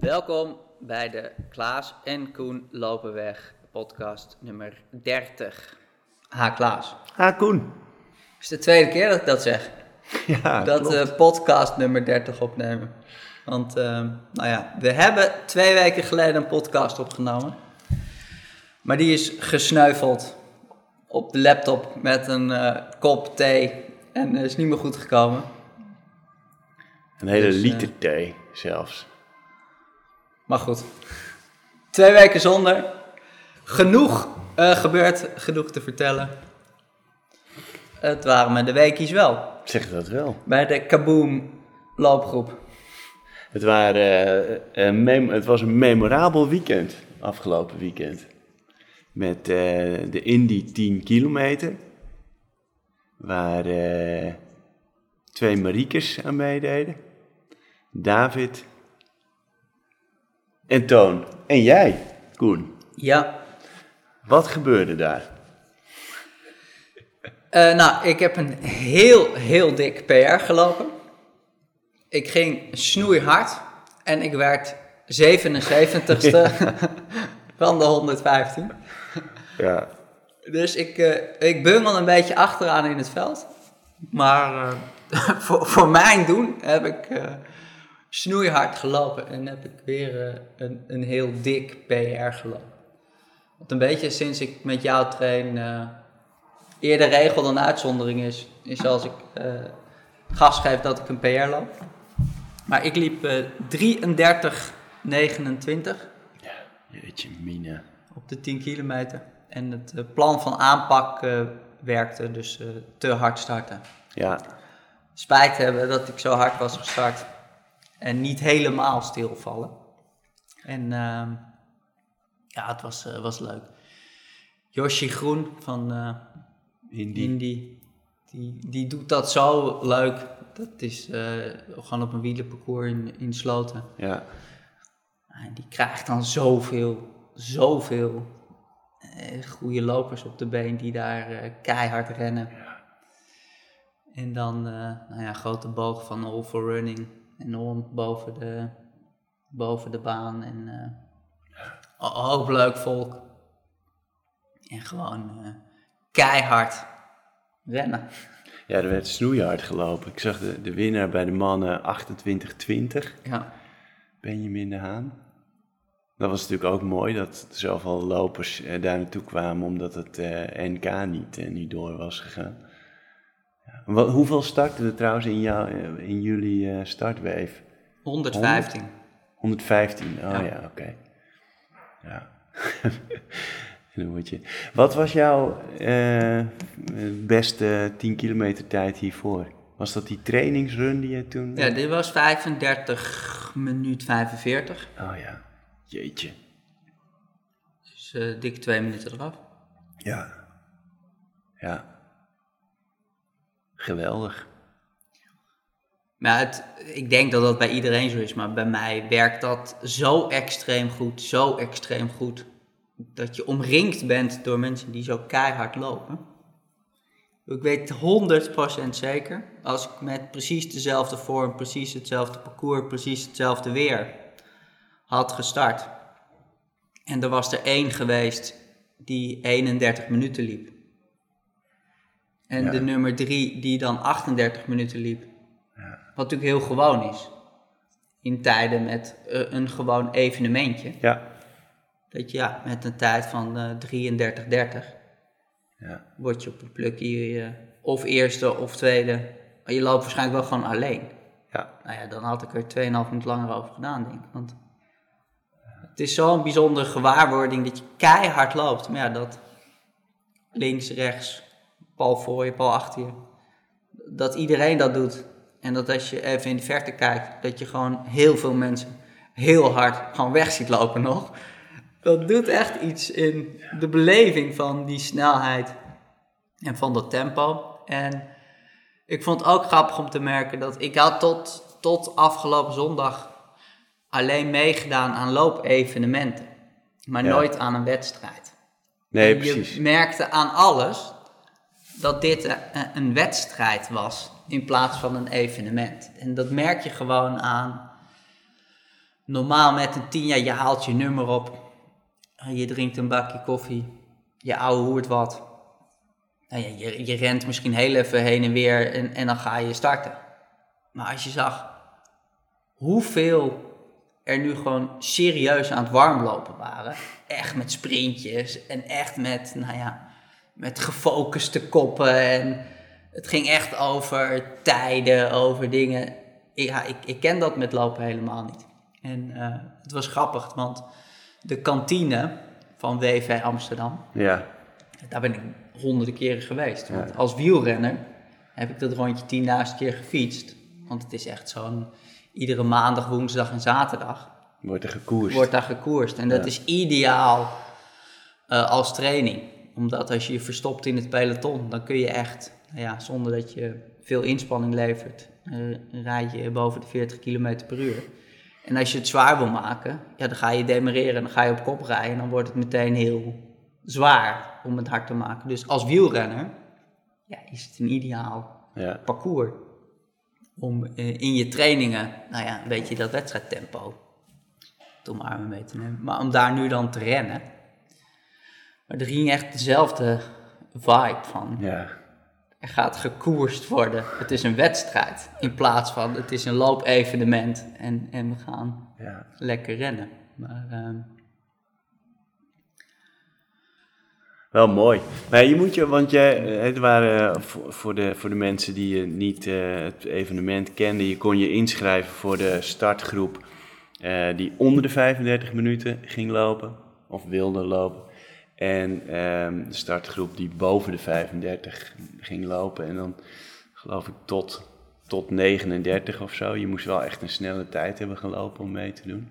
Welkom bij de Klaas en Koen Lopenweg podcast nummer 30. Ha Klaas. Ha Koen. Het is de tweede keer dat ik dat zeg. Ja, dat klopt. Podcast nummer 30 opnemen. Want we hebben 2 weken geleden een podcast opgenomen. Maar die is gesneuveld op de laptop met een kop thee. En is niet meer goed gekomen. Een hele liter thee zelfs. Maar goed, 2 weken zonder. Genoeg gebeurd, genoeg te vertellen. Het waren me de weekjes wel. Zeg dat wel. Bij de Kaboom loopgroep. Het was een memorabel weekend, afgelopen weekend. Met de Indy 10 kilometer. Waar 2 Mariekers aan meededen. David en Toon. En jij, Koen. Ja. Wat gebeurde daar? Ik heb een heel, heel dik PR gelopen. Ik ging snoeihard en ik werd 77ste van de 115. Ja. Dus ik bungel een beetje achteraan in het veld. Maar voor mijn doen heb ik snoeihard gelopen en heb ik weer een heel dik PR gelopen. Want een beetje sinds ik met jou train eerder regel dan uitzondering is als ik gas geef dat ik een PR loop. Maar ik liep 33,29. Ja, jeetje mina. Op de 10 kilometer. En het plan van aanpak werkte, dus te hard starten. Ja. Spijt hebben dat ik zo hard was gestart en niet helemaal stilvallen. En het was leuk. Joshi Groen van Indi. Die doet dat zo leuk. Dat is gewoon op een wielenparcours in Sloten. Ja. En die krijgt dan zoveel goede lopers op de been die daar keihard rennen. Ja. En dan grote boog van All for Running. Enorm boven de baan. En hoop leuk volk. En gewoon keihard rennen. Ja, er werd snoeihard gelopen. Ik zag de winnaar bij de mannen 28-20. Ja. Benjamin Haan. Dat was natuurlijk ook mooi dat er zoveel lopers daar naartoe kwamen, omdat het NK niet door was gegaan. Ja. Hoeveel starten er trouwens in jullie startwave? 115. 115, oké. Ja. Wat was jouw beste 10 kilometer tijd hiervoor? Was dat die trainingsrun die je toen... Ja, dit was 35 minuut 45. Oh ja, jeetje. Dus dik 2 minuten eraf. Ja. Ja. Geweldig. Maar ik denk dat dat bij iedereen zo is, maar bij mij werkt dat zo extreem goed... dat je omringd bent door mensen die zo keihard lopen. Ik weet 100% zeker, als ik met precies dezelfde vorm, precies hetzelfde parcours, precies hetzelfde weer had gestart. En er was er 1 geweest die 31 minuten liep. En de nummer 3 die dan 38 minuten liep. Ja. Wat natuurlijk heel gewoon is. In tijden met een gewoon evenementje. Ja. Dat je met een tijd van 33-30 word je op een plukje of eerste of tweede. Maar je loopt waarschijnlijk wel gewoon alleen. Ja. Nou ja, dan had ik er 2,5 minuut langer over gedaan, denk ik. Want het is zo'n bijzondere gewaarwording dat je keihard loopt. Maar ja, dat links, rechts, pal voor je, pal achter je. Dat iedereen dat doet. En dat als je even in de verte kijkt, dat je gewoon heel veel mensen heel hard gewoon weg ziet lopen nog. Dat doet echt iets in de beleving van die snelheid en van dat tempo. En ik vond het ook grappig om te merken dat ik had tot afgelopen zondag alleen meegedaan aan loopevenementen. Maar nooit aan een wedstrijd. Nee, precies. Je merkte aan alles dat dit een wedstrijd was in plaats van een evenement. En dat merk je gewoon aan... normaal met een 10 jaar, je haalt je nummer op. Je drinkt een bakje koffie. Je ouwe hoert wat. Nou ja, je rent misschien heel even heen en weer en dan ga je starten. Maar als je zag hoeveel er nu gewoon serieus aan het warmlopen waren. Echt met sprintjes en echt met, nou ja, met gefocuste koppen. En het ging echt over tijden, over dingen. Ik ken dat met lopen helemaal niet. En het was grappig, want de kantine van WV Amsterdam, ja, daar ben ik honderden keren geweest. Want ja, als wielrenner heb ik dat rondje 10.000 keer gefietst. Want het is echt zo'n, iedere maandag, woensdag en zaterdag wordt er gekoerst. En dat is ideaal als training. Omdat als je je verstopt in het peloton, dan kun je echt, ja, zonder dat je veel inspanning levert, rijd je boven de 40 km per uur. En als je het zwaar wil maken, ja, dan ga je demareren en dan ga je op kop rijden. En dan wordt het meteen heel zwaar om het hard te maken. Dus als wielrenner, ja, is het een ideaal parcours om in je trainingen, nou ja, een beetje dat wedstrijdtempo te omarmen mee te nemen. Maar om daar nu dan te rennen, maar er ging echt dezelfde vibe van. Ja. Er gaat gekoerst worden. Het is een wedstrijd in plaats van het is een loopevenement en we gaan lekker rennen. Maar, wel mooi. Maar je moet je, want jij, het waren voor de mensen die niet het evenement kenden, je kon je inschrijven voor de startgroep die onder de 35 minuten ging lopen of wilde lopen. En de startgroep die boven de 35 ging lopen. En dan geloof ik tot 39 of zo. Je moest wel echt een snelle tijd hebben gelopen om mee te doen.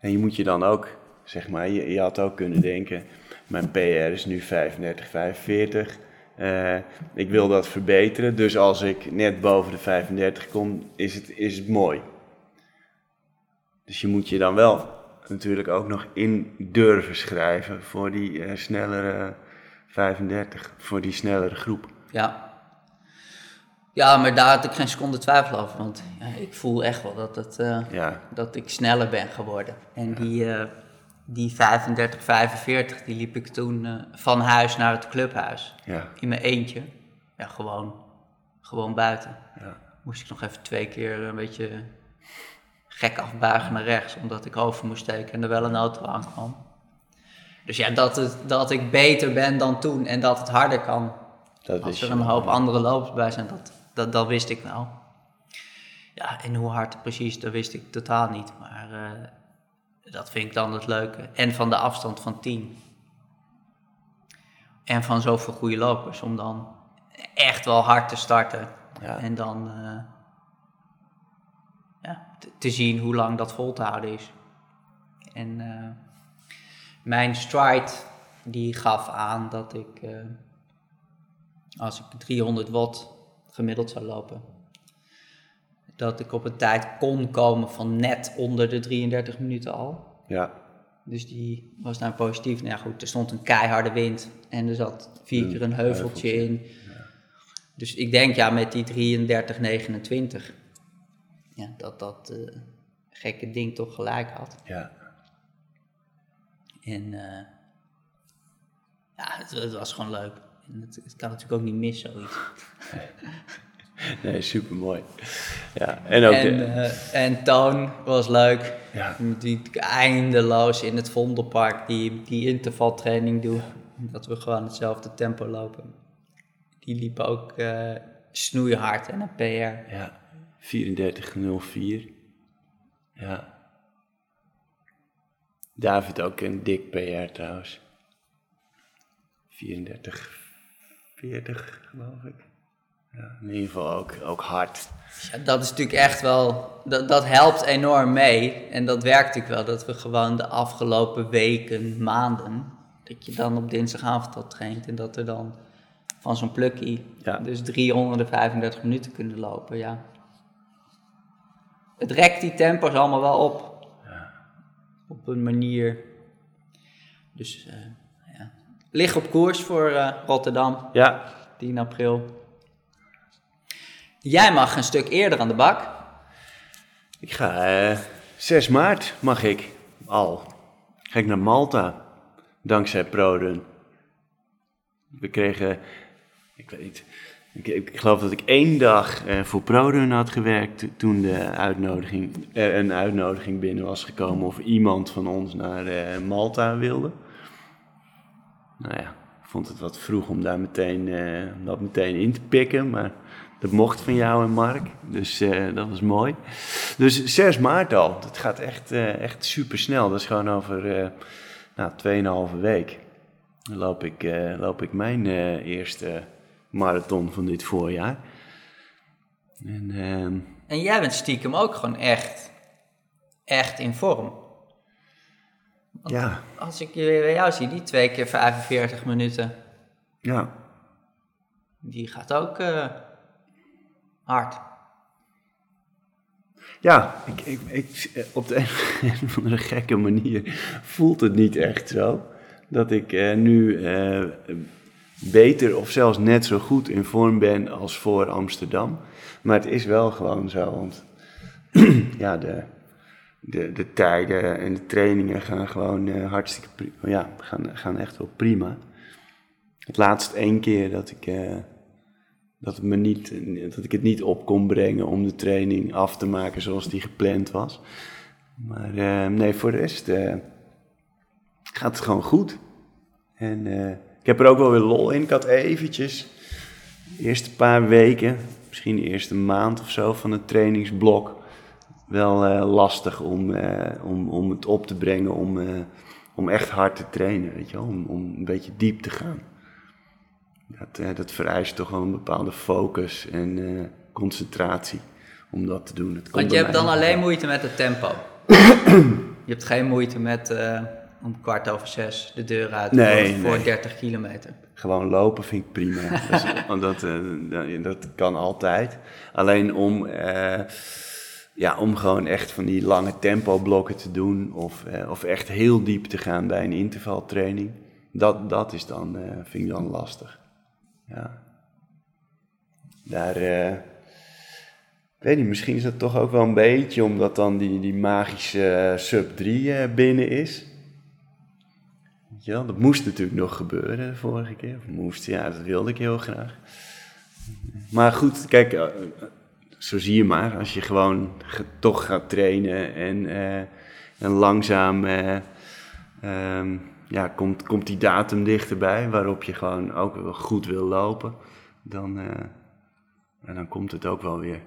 En je moet je dan ook, zeg maar, je had ook kunnen denken, mijn PR is nu 35, 45. Ik wil dat verbeteren. Dus als ik net boven de 35 kom, is het mooi. Dus je moet je dan wel natuurlijk ook nog in durven schrijven voor die snellere 35, voor die snellere groep. Ja, maar daar had ik geen seconde twijfel over, want ik voel echt wel dat ik sneller ben geworden. En die 35, 45, die liep ik toen van huis naar het clubhuis, in mijn eentje. Ja, gewoon buiten. Ja. Moest ik nog even 2 keer een beetje gek afbuigen naar rechts, omdat ik over moest steken en er wel een auto aankwam. Dus ja, dat ik beter ben dan toen en dat het harder kan. Dat als er een hoop andere lopers bij zijn, dat wist ik wel. Ja, en hoe hard precies, dat wist ik totaal niet. Maar dat vind ik dan het leuke. En van de afstand van 10. En van zoveel goede lopers, om dan echt wel hard te starten. Ja. En dan te zien hoe lang dat vol te houden is. En mijn Stride die gaf aan dat ik, als ik 300 watt gemiddeld zou lopen, dat ik op een tijd kon komen van net onder de 33 minuten al. Ja. Dus die was daar positief. Nou ja, goed, er stond een keiharde wind en er zat 4 keer een heuveltje in. Ja. Dus ik denk met die 33,29... Ja, dat gekke ding toch gelijk had. Ja. En het was gewoon leuk. En het kan natuurlijk ook niet mis, zoiets. Nee, supermooi. Ja, en Toon was leuk. Ja. Die eindeloos in het Vondelpark die intervaltraining doet. Dat we gewoon hetzelfde tempo lopen. Die liep ook snoeihard en een PR. Ja. 34,04. Ja. David ook een dik PR trouwens. 34,40 geloof ik. Ja, in ieder geval ook hard. Ja, dat is natuurlijk echt wel, dat helpt enorm mee. En dat werkt natuurlijk wel, dat we gewoon de afgelopen weken, maanden, dat je dan op dinsdagavond al traint en dat er dan van zo'n plukkie dus 335 minuten kunnen lopen, ja. Het rekt die tempo's allemaal wel op. Ja. Op een manier. Dus lig op koers voor Rotterdam. Ja. 10 april. Jij mag een stuk eerder aan de bak. Ik ga 6 maart mag ik al. Ga ik naar Malta, dankzij Proden. We kregen, ik geloof dat ik 1 dag voor ProRun had gewerkt toen een uitnodiging binnen was gekomen of iemand van ons naar Malta wilde. Nou ja, ik vond het wat vroeg om daar meteen in te pikken, maar dat mocht van jou en Mark, dus dat was mooi. Dus 6 maart al, dat gaat echt super snel. Dat is gewoon over 2,5 week. Dan loop ik mijn eerste marathon van dit voorjaar. En jij bent stiekem ook gewoon echt in vorm. Want ja. Als ik jullie bij jou zie, die 2 keer 45 minuten. Ja. Die gaat ook hard. Ja, ik op de een of andere gekke manier voelt het niet echt zo. Dat ik nu beter of zelfs net zo goed in vorm ben als voor Amsterdam. Maar het is wel gewoon zo, want ja, de tijden en de trainingen gaan gewoon hartstikke prima. Ja, gaan echt wel prima. Het laatst 1 keer dat ik het niet op kon brengen om de training af te maken zoals die gepland was. Maar nee, voor de rest gaat het gewoon goed. En ik heb er ook wel weer lol in. Ik had eventjes de eerste paar weken, misschien de eerste maand of zo van het trainingsblok, wel lastig om het op te brengen, om echt hard te trainen, weet je wel? Om een beetje diep te gaan. Dat vereist toch wel een bepaalde focus en concentratie om dat te doen. Want je hebt dan alleen moeite met het tempo. Je hebt geen moeite met om 6:15 de deur uit voor 30 kilometer. Gewoon lopen vind ik prima. Dat kan altijd. Alleen om gewoon echt van die lange tempoblokken te doen of echt heel diep te gaan bij een intervaltraining. Dat is dan, vind ik dan lastig. Ja. Daar, weet niet, misschien is dat toch ook wel een beetje omdat dan die magische sub 3 binnen is. Weet je wel, dat moest natuurlijk nog gebeuren de vorige keer. Of moest, ja, dat wilde ik heel graag. Maar goed, kijk, zo zie je maar. Als je gewoon toch gaat trainen en langzaam komt die datum dichterbij waarop je gewoon ook goed wil lopen, dan komt het ook wel weer.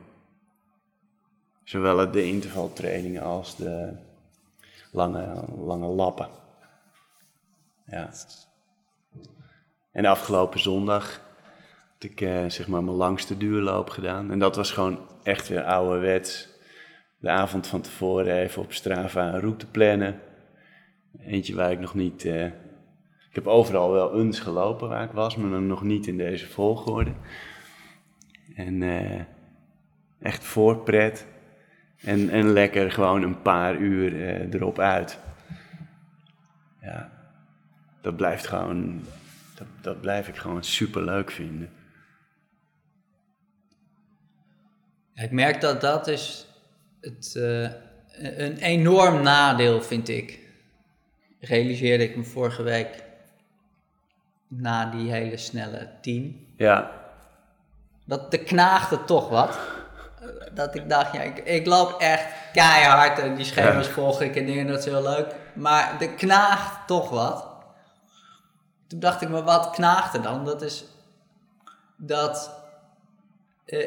Zowel de intervaltrainingen als de lange lappen. Ja. En de afgelopen zondag had ik zeg maar mijn langste duurloop gedaan. En dat was gewoon echt weer ouderwets. De avond van tevoren even op Strava een route plannen. Eentje waar ik nog niet... ik heb overal wel eens gelopen waar ik was, maar dan nog niet in deze volgorde. En echt voorpret. En lekker gewoon een paar uur erop uit. Ja, dat blijf ik gewoon superleuk vinden. Ik merk dat is een enorm nadeel, vind ik. Realiseerde ik me vorige week na die hele snelle 10. Ja. Dat er knaagde toch wat. Dat ik dacht, ja, ik loop echt keihard en die schema's volg ik en dingen, dat is heel leuk. Maar er knaagt toch wat. Toen dacht ik me, wat knaagt er dan? Dat is dat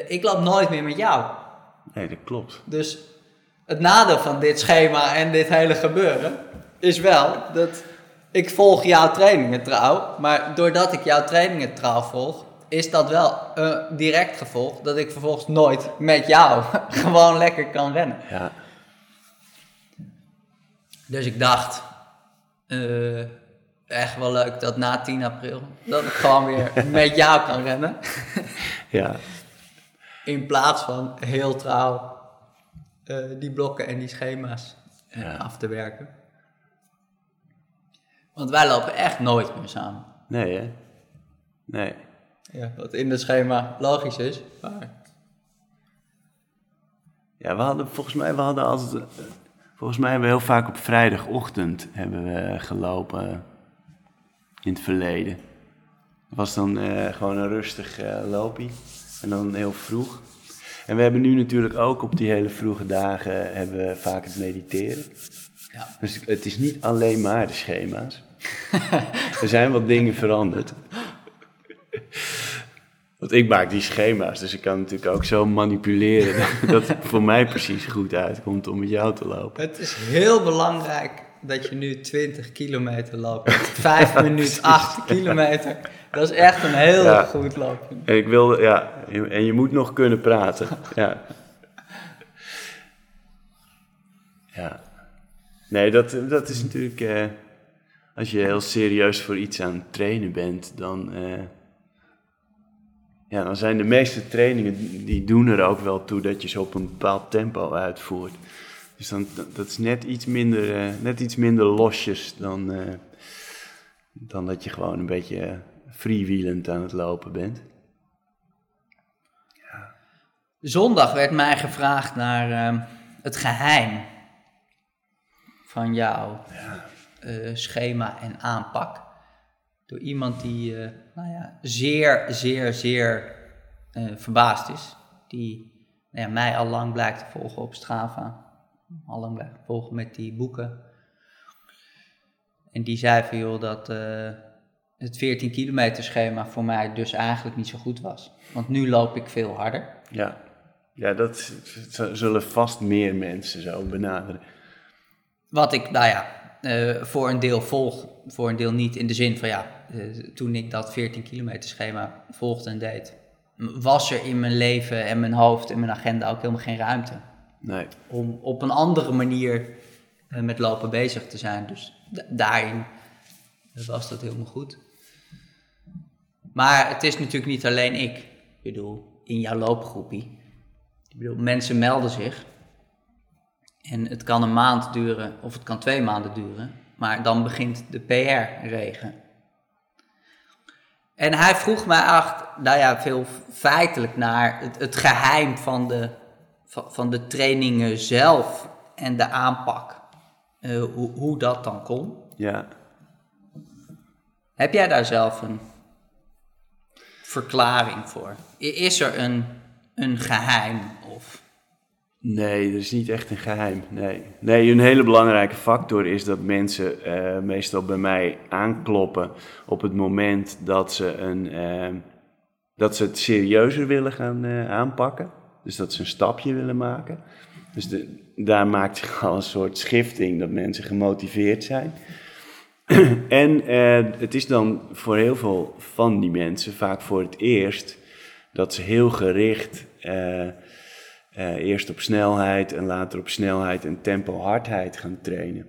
ik loop nooit meer met jou. Nee, dat klopt. Dus het nadeel van dit schema en dit hele gebeuren is wel dat ik volg jouw trainingen trouw, maar doordat ik jouw trainingen trouw volg, is dat wel een direct gevolg dat ik vervolgens nooit met jou gewoon lekker kan rennen. Ja. Dus ik dacht, echt wel leuk dat na 10 april, dat ik gewoon weer met jou kan rennen. Ja. In plaats van heel trouw die blokken en die schema's af te werken. Want wij lopen echt nooit meer samen. Nee, hè? Nee. Ja, wat in het schema logisch is, maar... Ja, we hadden heel vaak op vrijdagochtend hebben we gelopen in het verleden. Het was dan gewoon een rustig loopie en dan heel vroeg. En we hebben nu natuurlijk ook op die hele vroege dagen hebben we vaak het mediteren. Ja. Dus het is niet alleen maar de schema's. Er zijn wat dingen veranderd. Want ik maak die schema's, dus ik kan natuurlijk ook zo manipuleren dat het voor mij precies goed uitkomt om met jou te lopen. Het is heel belangrijk dat je nu 20 kilometer loopt. 5 minuten, 8 kilometer. Dat is echt een heel goed loopje. En je moet nog kunnen praten. Ja. Ja. Nee, dat is natuurlijk... als je heel serieus voor iets aan het trainen bent, dan zijn de meeste trainingen, die doen er ook wel toe dat je ze op een bepaald tempo uitvoert. Dus dan, dat is net iets minder losjes dan dat je gewoon een beetje freewheelend aan het lopen bent. Ja. Zondag werd mij gevraagd naar het geheim van jouw schema en aanpak. Door iemand die zeer, zeer, zeer verbaasd is. Die mij al lang blijkt te volgen op Strava. Al lang blijkt te volgen met die boeken. En die zei van joh, dat het 14 kilometer schema voor mij dus eigenlijk niet zo goed was. Want nu loop ik veel harder. Ja, dat zullen vast meer mensen zo benaderen. Wat ik, voor een deel volg, voor een deel niet. In de zin van toen ik dat 14 kilometer schema volgde en deed, was er in mijn leven en mijn hoofd en mijn agenda ook helemaal geen ruimte. Nee. Om op een andere manier met lopen bezig te zijn. Dus daarin was dat helemaal goed. Maar het is natuurlijk niet alleen ik. Ik bedoel, in jouw loopgroepie. Ik bedoel, mensen melden zich. En het kan een maand duren, of het kan 2 maanden duren. Maar dan begint de PR-regen. En hij vroeg mij veel feitelijk naar het geheim van de trainingen zelf en de aanpak. Hoe dat dan kon. Ja. Heb jij daar zelf een verklaring voor? Is er een geheim of... Nee, er is niet echt een geheim, nee. Nee, een hele belangrijke factor is dat mensen meestal bij mij aankloppen op het moment dat ze, dat ze het serieuzer willen gaan aanpakken. Dus dat ze een stapje willen maken. Dus daar maakt zich al een soort schifting dat mensen gemotiveerd zijn. En het is dan voor heel veel van die mensen vaak voor het eerst dat ze heel gericht... eerst op snelheid en later op snelheid en tempo-hardheid gaan trainen.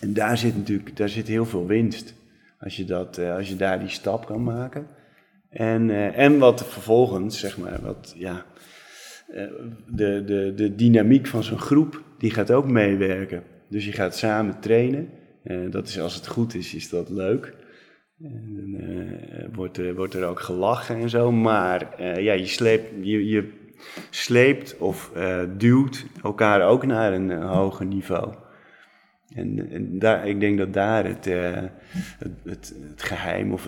En daar zit heel veel winst. Als je daar die stap kan maken. En wat vervolgens, de dynamiek van zo'n groep, die gaat ook meewerken. Dus je gaat samen trainen. Dat is, als het goed is dat leuk. En, wordt er ook gelachen en zo. Maar je sleept of duwt elkaar ook naar een hoger niveau. En ik denk dat daar het geheim of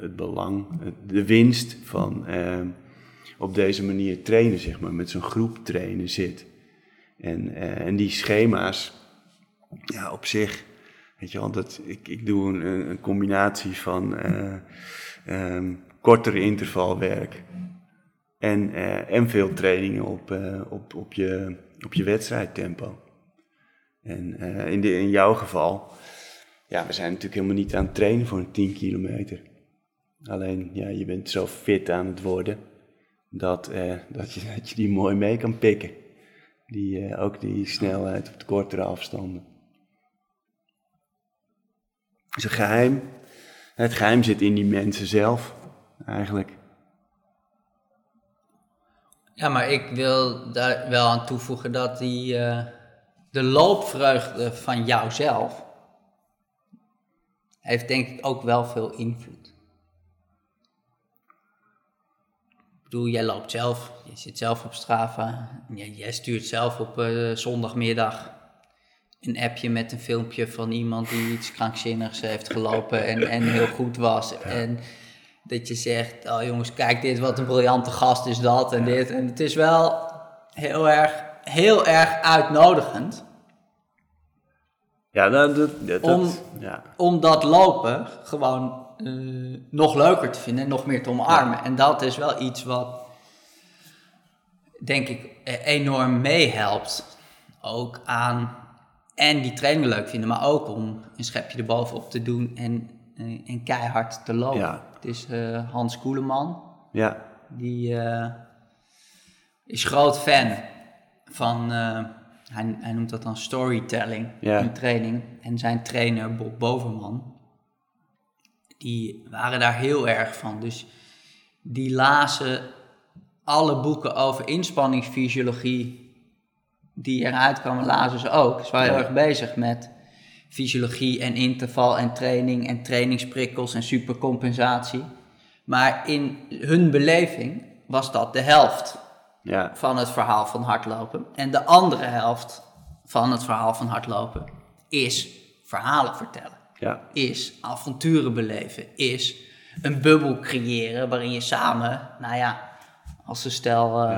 het belang, de winst van op deze manier trainen, zeg maar, met zo'n groep trainen zit. En die schema's, op zich, weet je wel, ik doe een combinatie van kortere intervalwerk. En veel trainingen op je wedstrijdtempo. En in jouw geval, we zijn natuurlijk helemaal niet aan het trainen voor een 10 kilometer. Alleen, je bent zo fit aan het worden dat je die mooi mee kan pikken. Ook die snelheid op de kortere afstanden. Dus een geheim. Het geheim zit in die mensen zelf, eigenlijk. Ja, maar ik wil daar wel aan toevoegen dat de loopvreugde van jouzelf heeft denk ik ook wel veel invloed. Ik bedoel, jij loopt zelf, je zit zelf op Strava, jij stuurt zelf op zondagmiddag een appje met een filmpje van iemand die iets krankzinnigs heeft gelopen en heel goed was. Ja. En dat je zegt, oh jongens, kijk dit, wat een briljante gast is dat en dit. En het is wel heel erg uitnodigend. Ja, om dat lopen gewoon nog leuker te vinden en nog meer te omarmen. Ja. En dat is wel iets wat, denk ik, enorm meehelpt. Ook aan en die training leuk vinden, maar ook om een schepje erbovenop te doen en keihard te lopen. Ja. Het is Hans Koeleman. Ja. Die is groot fan van, hij noemt dat dan storytelling in training. En zijn trainer Bob Boverman, die waren daar heel erg van. Dus die lazen alle boeken over inspanningsfysiologie die eruit kwamen, lazen ze ook. Ze waren heel erg bezig met fysiologie en interval en training en trainingsprikkels en supercompensatie. Maar in hun beleving was dat de helft van het verhaal van hardlopen. En de andere helft van het verhaal van hardlopen is verhalen vertellen. Ja. Is avonturen beleven. Is een bubbel creëren waarin je samen, als een stel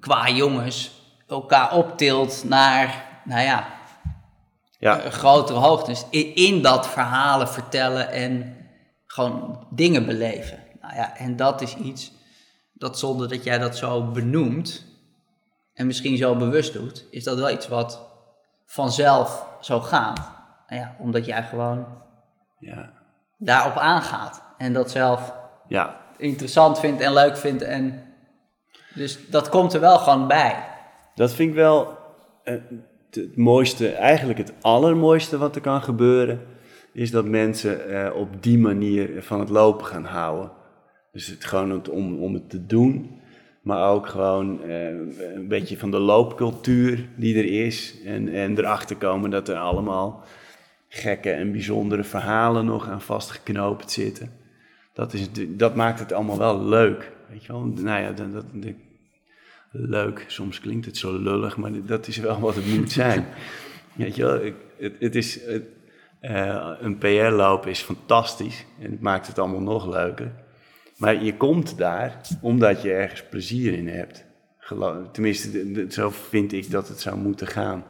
qua jongens elkaar optilt naar, grotere hoogtes. In dat verhalen vertellen en gewoon dingen beleven. En dat is iets dat, zonder dat jij dat zo benoemt en misschien zo bewust doet, is dat wel iets wat vanzelf zo gaat. Omdat jij gewoon daarop aangaat en dat zelf interessant vindt en leuk vindt. En dus dat komt er wel gewoon bij. Dat vind ik wel het mooiste, eigenlijk het allermooiste wat er kan gebeuren, is dat mensen op die manier van het lopen gaan houden. Dus het gewoon om het te doen, maar ook gewoon een beetje van de loopcultuur die er is. En erachter komen dat er allemaal gekke en bijzondere verhalen nog aan vastgeknoopt zitten. Dat maakt het allemaal wel leuk. Weet je wel, leuk, soms klinkt het zo lullig, maar dat is wel wat het moet zijn. Weet je wel, een PR-loop is fantastisch en het maakt het allemaal nog leuker. Maar je komt daar omdat je ergens plezier in hebt. Tenminste, zo vind ik dat het zou moeten gaan.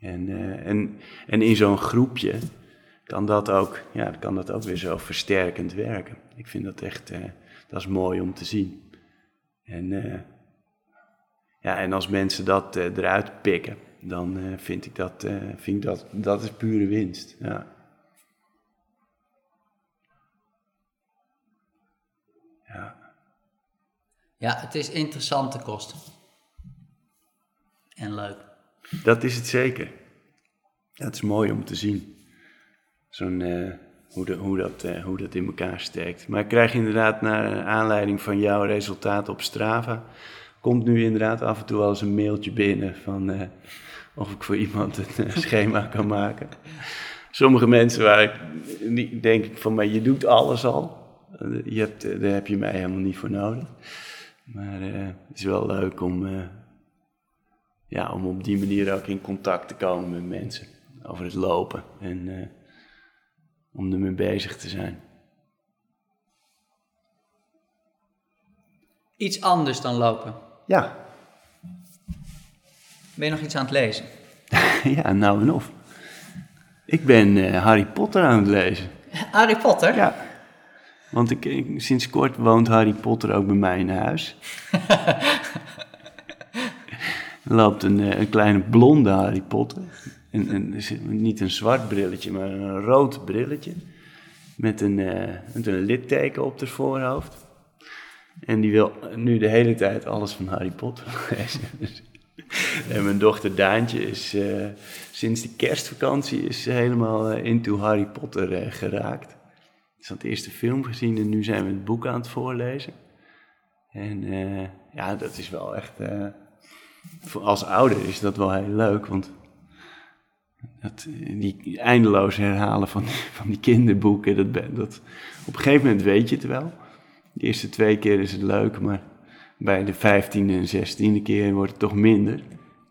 En in zo'n groepje kan dat ook weer zo versterkend werken. Ik vind dat echt... dat is mooi om te zien. En als mensen dat eruit pikken, dan vind ik dat is pure winst. Ja. Ja, het is interessante kosten. En leuk. Dat is het zeker. Dat is mooi om te zien. Zo'n... Hoe dat in elkaar steekt. Maar ik krijg inderdaad, naar aanleiding van jouw resultaat op Strava, komt nu inderdaad af en toe wel eens een mailtje binnen van of ik voor iemand een schema kan maken. Sommige mensen denk ik van, maar je doet alles al. Daar heb je mij helemaal niet voor nodig. Maar het is wel leuk om op die manier ook in contact te komen met mensen over het lopen. En... om ermee bezig te zijn. Iets anders dan lopen? Ja. Ben je nog iets aan het lezen? Ja, nou en of. Ik ben Harry Potter aan het lezen. Harry Potter? Ja. Want sinds kort woont Harry Potter ook bij mij in huis. Er loopt een kleine blonde Harry Potter... niet een zwart brilletje, maar een rood brilletje. Met een litteken op haar voorhoofd. En die wil nu de hele tijd alles van Harry Potter lezen. En mijn dochter Daantje is sinds de kerstvakantie is helemaal into Harry Potter geraakt. Ze had de eerste film gezien en nu zijn we het boek aan het voorlezen. En dat is wel echt... als ouder is dat wel heel leuk, want... die eindeloos herhalen van die kinderboeken, dat op een gegeven moment weet je het wel. De eerste twee keer is het leuk, maar bij de 15e en 16e keer wordt het toch minder.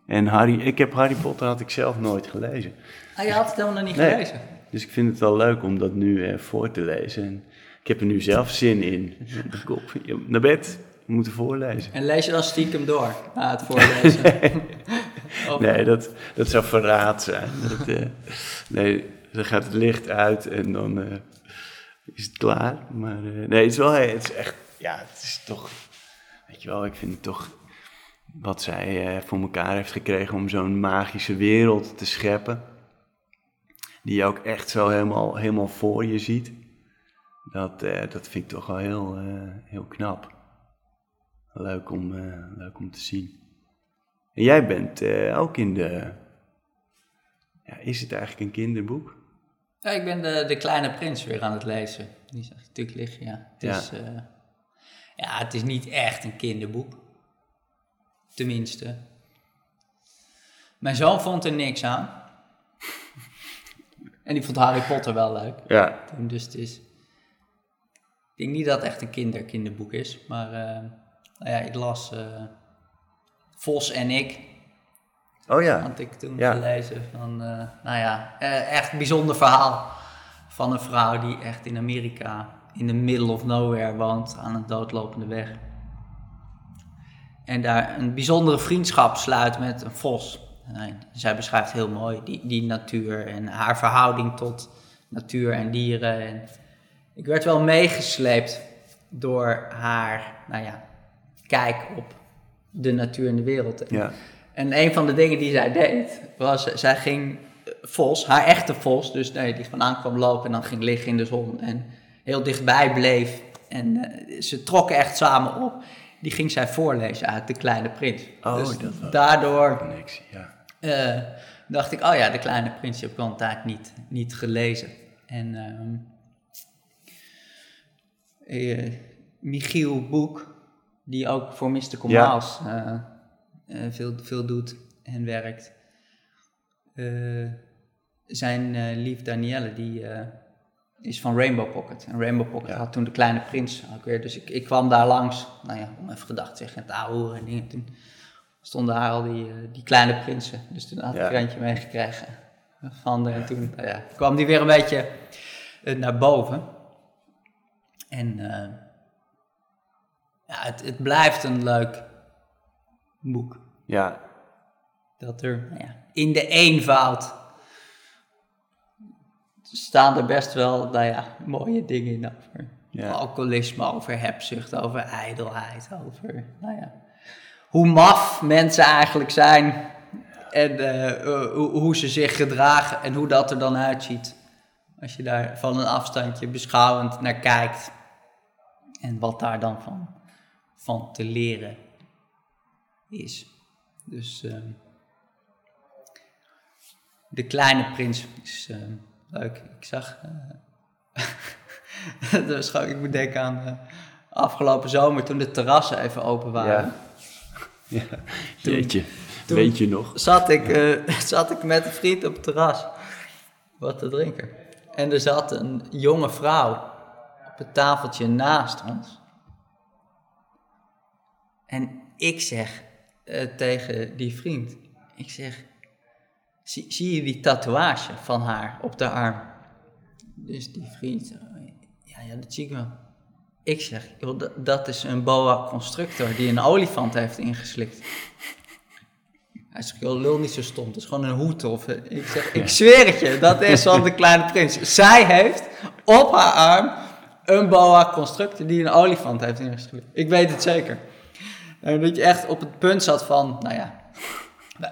En Harry Potter had ik zelf nooit gelezen. Ah, je had het helemaal nog niet gelezen? Dus ik vind het wel leuk om dat nu voor te lezen. En ik heb er nu zelf zin in. Kop, naar bed, we moeten voorlezen. En lees je dan stiekem door na het voorlezen? Nee, dat zou verraad zijn. Nee, dan gaat het licht uit en dan is het klaar. Maar nee, het is toch... Weet je wel, ik vind het toch... Wat zij voor elkaar heeft gekregen om zo'n magische wereld te scheppen. Die je ook echt zo helemaal voor je ziet. Dat vind ik toch wel heel knap. Leuk om te zien. En jij bent ook in de... Ja, is het eigenlijk een kinderboek? Ja, ik ben de Kleine Prins weer aan het lezen. Die zag ik natuurlijk liggen, ja. Het is niet echt een kinderboek. Tenminste. Mijn zoon vond er niks aan. En die vond Harry Potter wel leuk. Ja. Dus het is... Ik denk niet dat het echt een kinderboek is. Maar ik las... Vos en ik. Oh ja. Had ik toen gelezen van... echt een bijzonder verhaal. Van een vrouw die echt in Amerika... in the middle of nowhere woont... aan een doodlopende weg. En daar een bijzondere vriendschap sluit met een vos. En zij beschrijft heel mooi die natuur en haar verhouding tot natuur en dieren. En ik werd wel meegesleept door haar kijk op de natuur en de wereld. Ja. En een van de dingen die zij deed was, zij ging vos, haar echte vos, die vandaan kwam lopen en dan ging liggen in de zon en heel dichtbij bleef. En ze trokken echt samen op. Die ging zij voorlezen uit De Kleine Prins. Oh, dus dat daardoor niks, dacht ik, De Kleine Prins die heb ik al een tijd niet gelezen. En Michiel Boek, die ook voor Mr. Combaals veel doet en werkt. Zijn lief Danielle, die... is van Rainbow Pocket. En Rainbow Pocket had toen De Kleine Prins ook weer. Dus ik kwam daar langs, om even gedacht te zeggen, het ouwe en dingen. Toen stonden daar al die kleine prinsen. Dus toen had ik een randje meegekregen van de, en toen kwam die weer een beetje naar boven. En het blijft een leuk boek. Ja. Dat er in de eenvoud... staan er best wel, mooie dingen in over. Ja. Alcoholisme, over hebzucht, over ijdelheid, over, hoe maf mensen eigenlijk zijn en hoe ze zich gedragen en hoe dat er dan uitziet. Als je daar van een afstandje beschouwend naar kijkt en wat daar dan van te leren is. Dus De Kleine Prins is... leuk, ik zag... ik moet denken aan afgelopen zomer... toen de terrassen even open waren. Ja. Jeetje, weet je nog. Zat ik met een vriend op het terras. Wat te drinken. En er zat een jonge vrouw... op het tafeltje naast ons. En ik zeg tegen die vriend... ik zeg... Zie je die tatoeage van haar op de arm? Dus die vriend, dat zie ik wel. Ik zeg, joh, dat is een boa constrictor die een olifant heeft ingeslikt. Hij zegt, joh, lul niet zo stom, dat is gewoon een hoed. Of, ik zeg, ik zweer het je, dat is van De Kleine Prins. Zij heeft op haar arm een boa constrictor die een olifant heeft ingeslikt. Ik weet het zeker. En dat je echt op het punt zat van,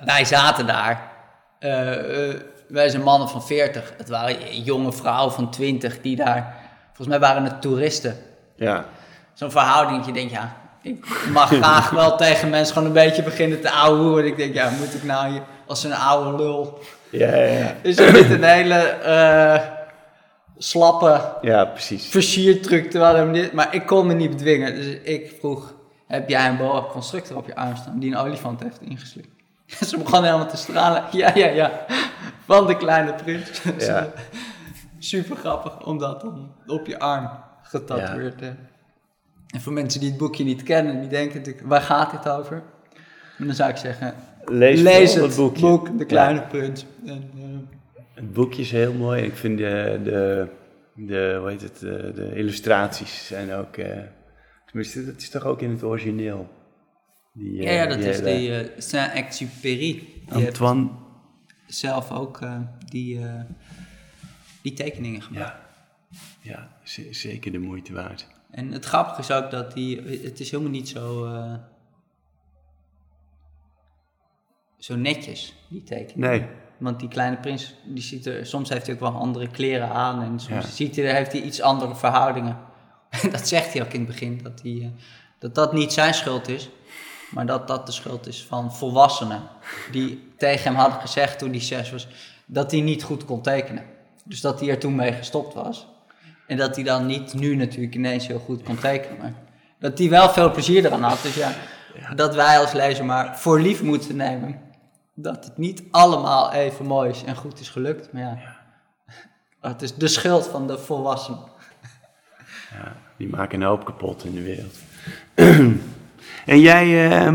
wij zaten daar... wij zijn mannen van 40. Het waren jonge vrouwen van 20 die daar... Volgens mij waren het toeristen. Ja. Zo'n verhouding dat je denkt... ik mag graag wel tegen mensen gewoon een beetje beginnen te ouwehoeren. Ik denk, moet ik nou hier als een oude lul... Ja. Is er niet een hele slappe... Ja, precies. Versiertruc, maar ik kon me niet bedwingen. Dus ik vroeg... heb jij een boa constructor op je arm staan... die een olifant heeft ingeslikt? Ze begon helemaal te stralen. Ja. Van De Kleine Prins. Ja. Super grappig om dat dan op je arm getatoeëerd te hebben. En voor mensen die het boekje niet kennen, die denken natuurlijk, waar gaat dit over? Maar dan zou ik zeggen, lees het boekje. Boek, De Kleine Punt. En, het boekje is heel mooi. Ik vind de illustraties zijn ook... tenminste, dat is toch ook in het origineel? Die, dat is de Saint-Exupéry. Antoine heeft zelf ook die tekeningen gemaakt. Ja, zeker de moeite waard. En het grappige is ook dat het is helemaal niet zo netjes, die tekening. Nee. Want die kleine prins, die ziet er, soms heeft hij ook wel andere kleren aan en soms heeft hij iets andere verhoudingen. En dat zegt hij ook in het begin, dat niet zijn schuld is, maar dat dat de schuld is van volwassenen die tegen hem hadden gezegd toen hij 6 was, dat hij niet goed kon tekenen. Dus dat hij er toen mee gestopt was. En dat hij dan niet nu natuurlijk ineens heel goed kon tekenen. Maar dat hij wel veel plezier eraan had. Dus dat wij als lezer maar voor lief moeten nemen. Dat het niet allemaal even mooi is en goed is gelukt. Maar het is de schuld van de volwassenen. Ja, die maken een hoop kapot in de wereld. En jij,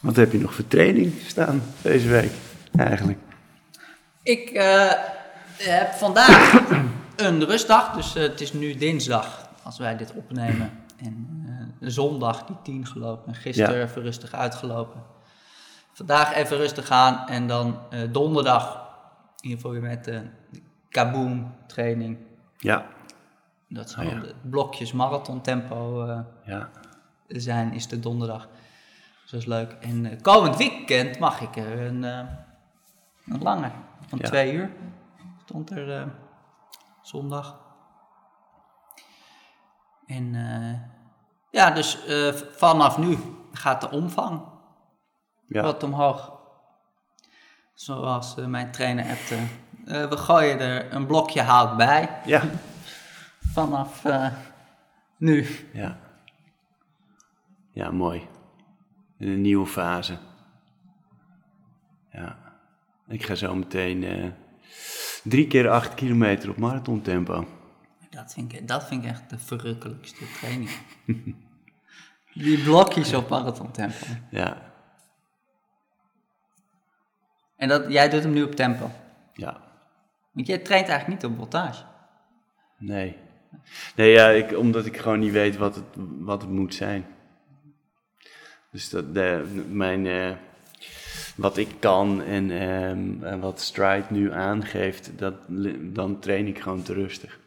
wat heb je nog voor training staan deze week eigenlijk? Ik heb vandaag een rustdag, dus het is nu dinsdag als wij dit opnemen. En zondag die 10 gelopen en gisteren even rustig uitgelopen. Vandaag even rustig aan en dan donderdag in ieder geval weer met de Kaboom training. Ja. Dat zijn blokjes marathon tempo is de donderdag. Dus dat is leuk. En komend weekend mag ik er een langer. Van 2 uur stond er zondag. En dus vanaf nu gaat de omvang wat omhoog. Zoals mijn trainer appte. We gooien er een blokje hout bij. Ja. Vanaf nu. Ja. Ja, mooi. Een nieuwe fase. Ja. Ik ga zo meteen 3 keer 8 kilometer op marathontempo. Dat vind ik echt de verrukkelijkste training. Die blokjes op marathontempo. Ja. En jij doet hem nu op tempo? Ja. Want jij traint eigenlijk niet op voltage. Nee, omdat ik gewoon niet weet wat het moet zijn. Dus dat mijn... wat ik kan en wat Stride nu aangeeft, dan train ik gewoon te rustig.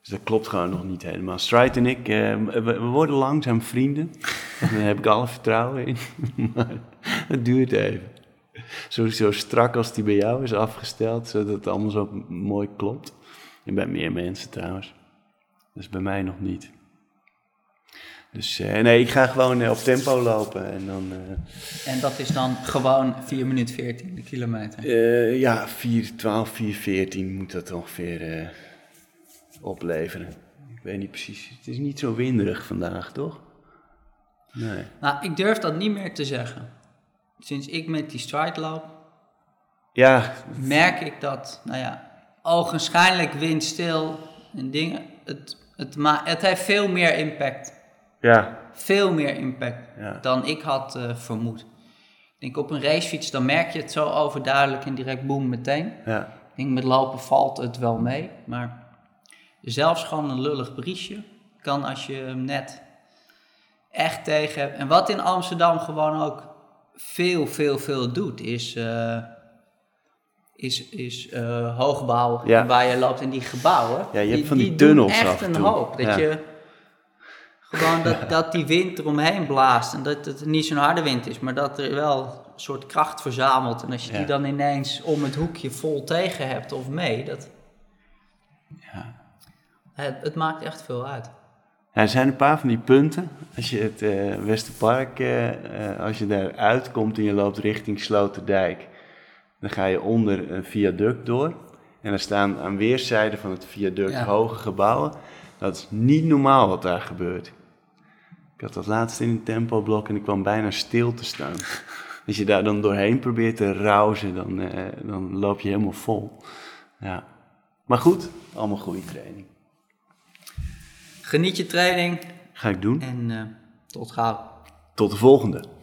Dus dat klopt gewoon nog niet helemaal. Stride en ik, we worden langzaam vrienden. Daar heb ik alle vertrouwen in. Maar het duurt even. Zo strak als die bij jou is afgesteld, zodat het allemaal zo mooi klopt. En bij meer mensen trouwens. Dus bij mij nog niet. Dus ik ga gewoon op tempo lopen en dan... En dat is dan gewoon 4 minuten 14 de kilometer? 4:14 moet dat ongeveer opleveren. Ik weet niet precies, het is niet zo winderig vandaag, toch? Nee. Nou, ik durf dat niet meer te zeggen. Sinds ik met die Stride loop, merk ik dat, ogenschijnlijk windstil en dingen, het heeft veel meer impact... Ja. Veel meer impact dan ik had vermoed. Ik denk op een racefiets, dan merk je het zo overduidelijk en direct boem meteen. Ja. Ik denk met lopen valt het wel mee, maar zelfs gewoon een lullig briesje kan als je hem net echt tegen hebt. En wat in Amsterdam gewoon ook veel, veel, veel doet, is hoogbouw waar je loopt en die gebouwen. Ja, je hebt van die tunnels echt af en toe. Een hoop dat je... Gewoon dat die wind eromheen blaast en dat het niet zo'n harde wind is, maar dat er wel een soort kracht verzamelt. En als je die dan ineens om het hoekje vol tegen hebt of mee, het maakt echt veel uit. Ja, er zijn een paar van die punten. Als je het Westerpark, als je daar uitkomt en je loopt richting Sloterdijk, dan ga je onder een viaduct door. En er staan aan weerszijden van het viaduct hoge gebouwen. Dat is niet normaal wat daar gebeurt. Ik had dat laatst in een tempoblok en ik kwam bijna stil te staan. Als je daar dan doorheen probeert te rauzen, dan loop je helemaal vol. Ja. Maar goed, allemaal goede training. Geniet je training. Ga ik doen. En tot gauw. Tot de volgende.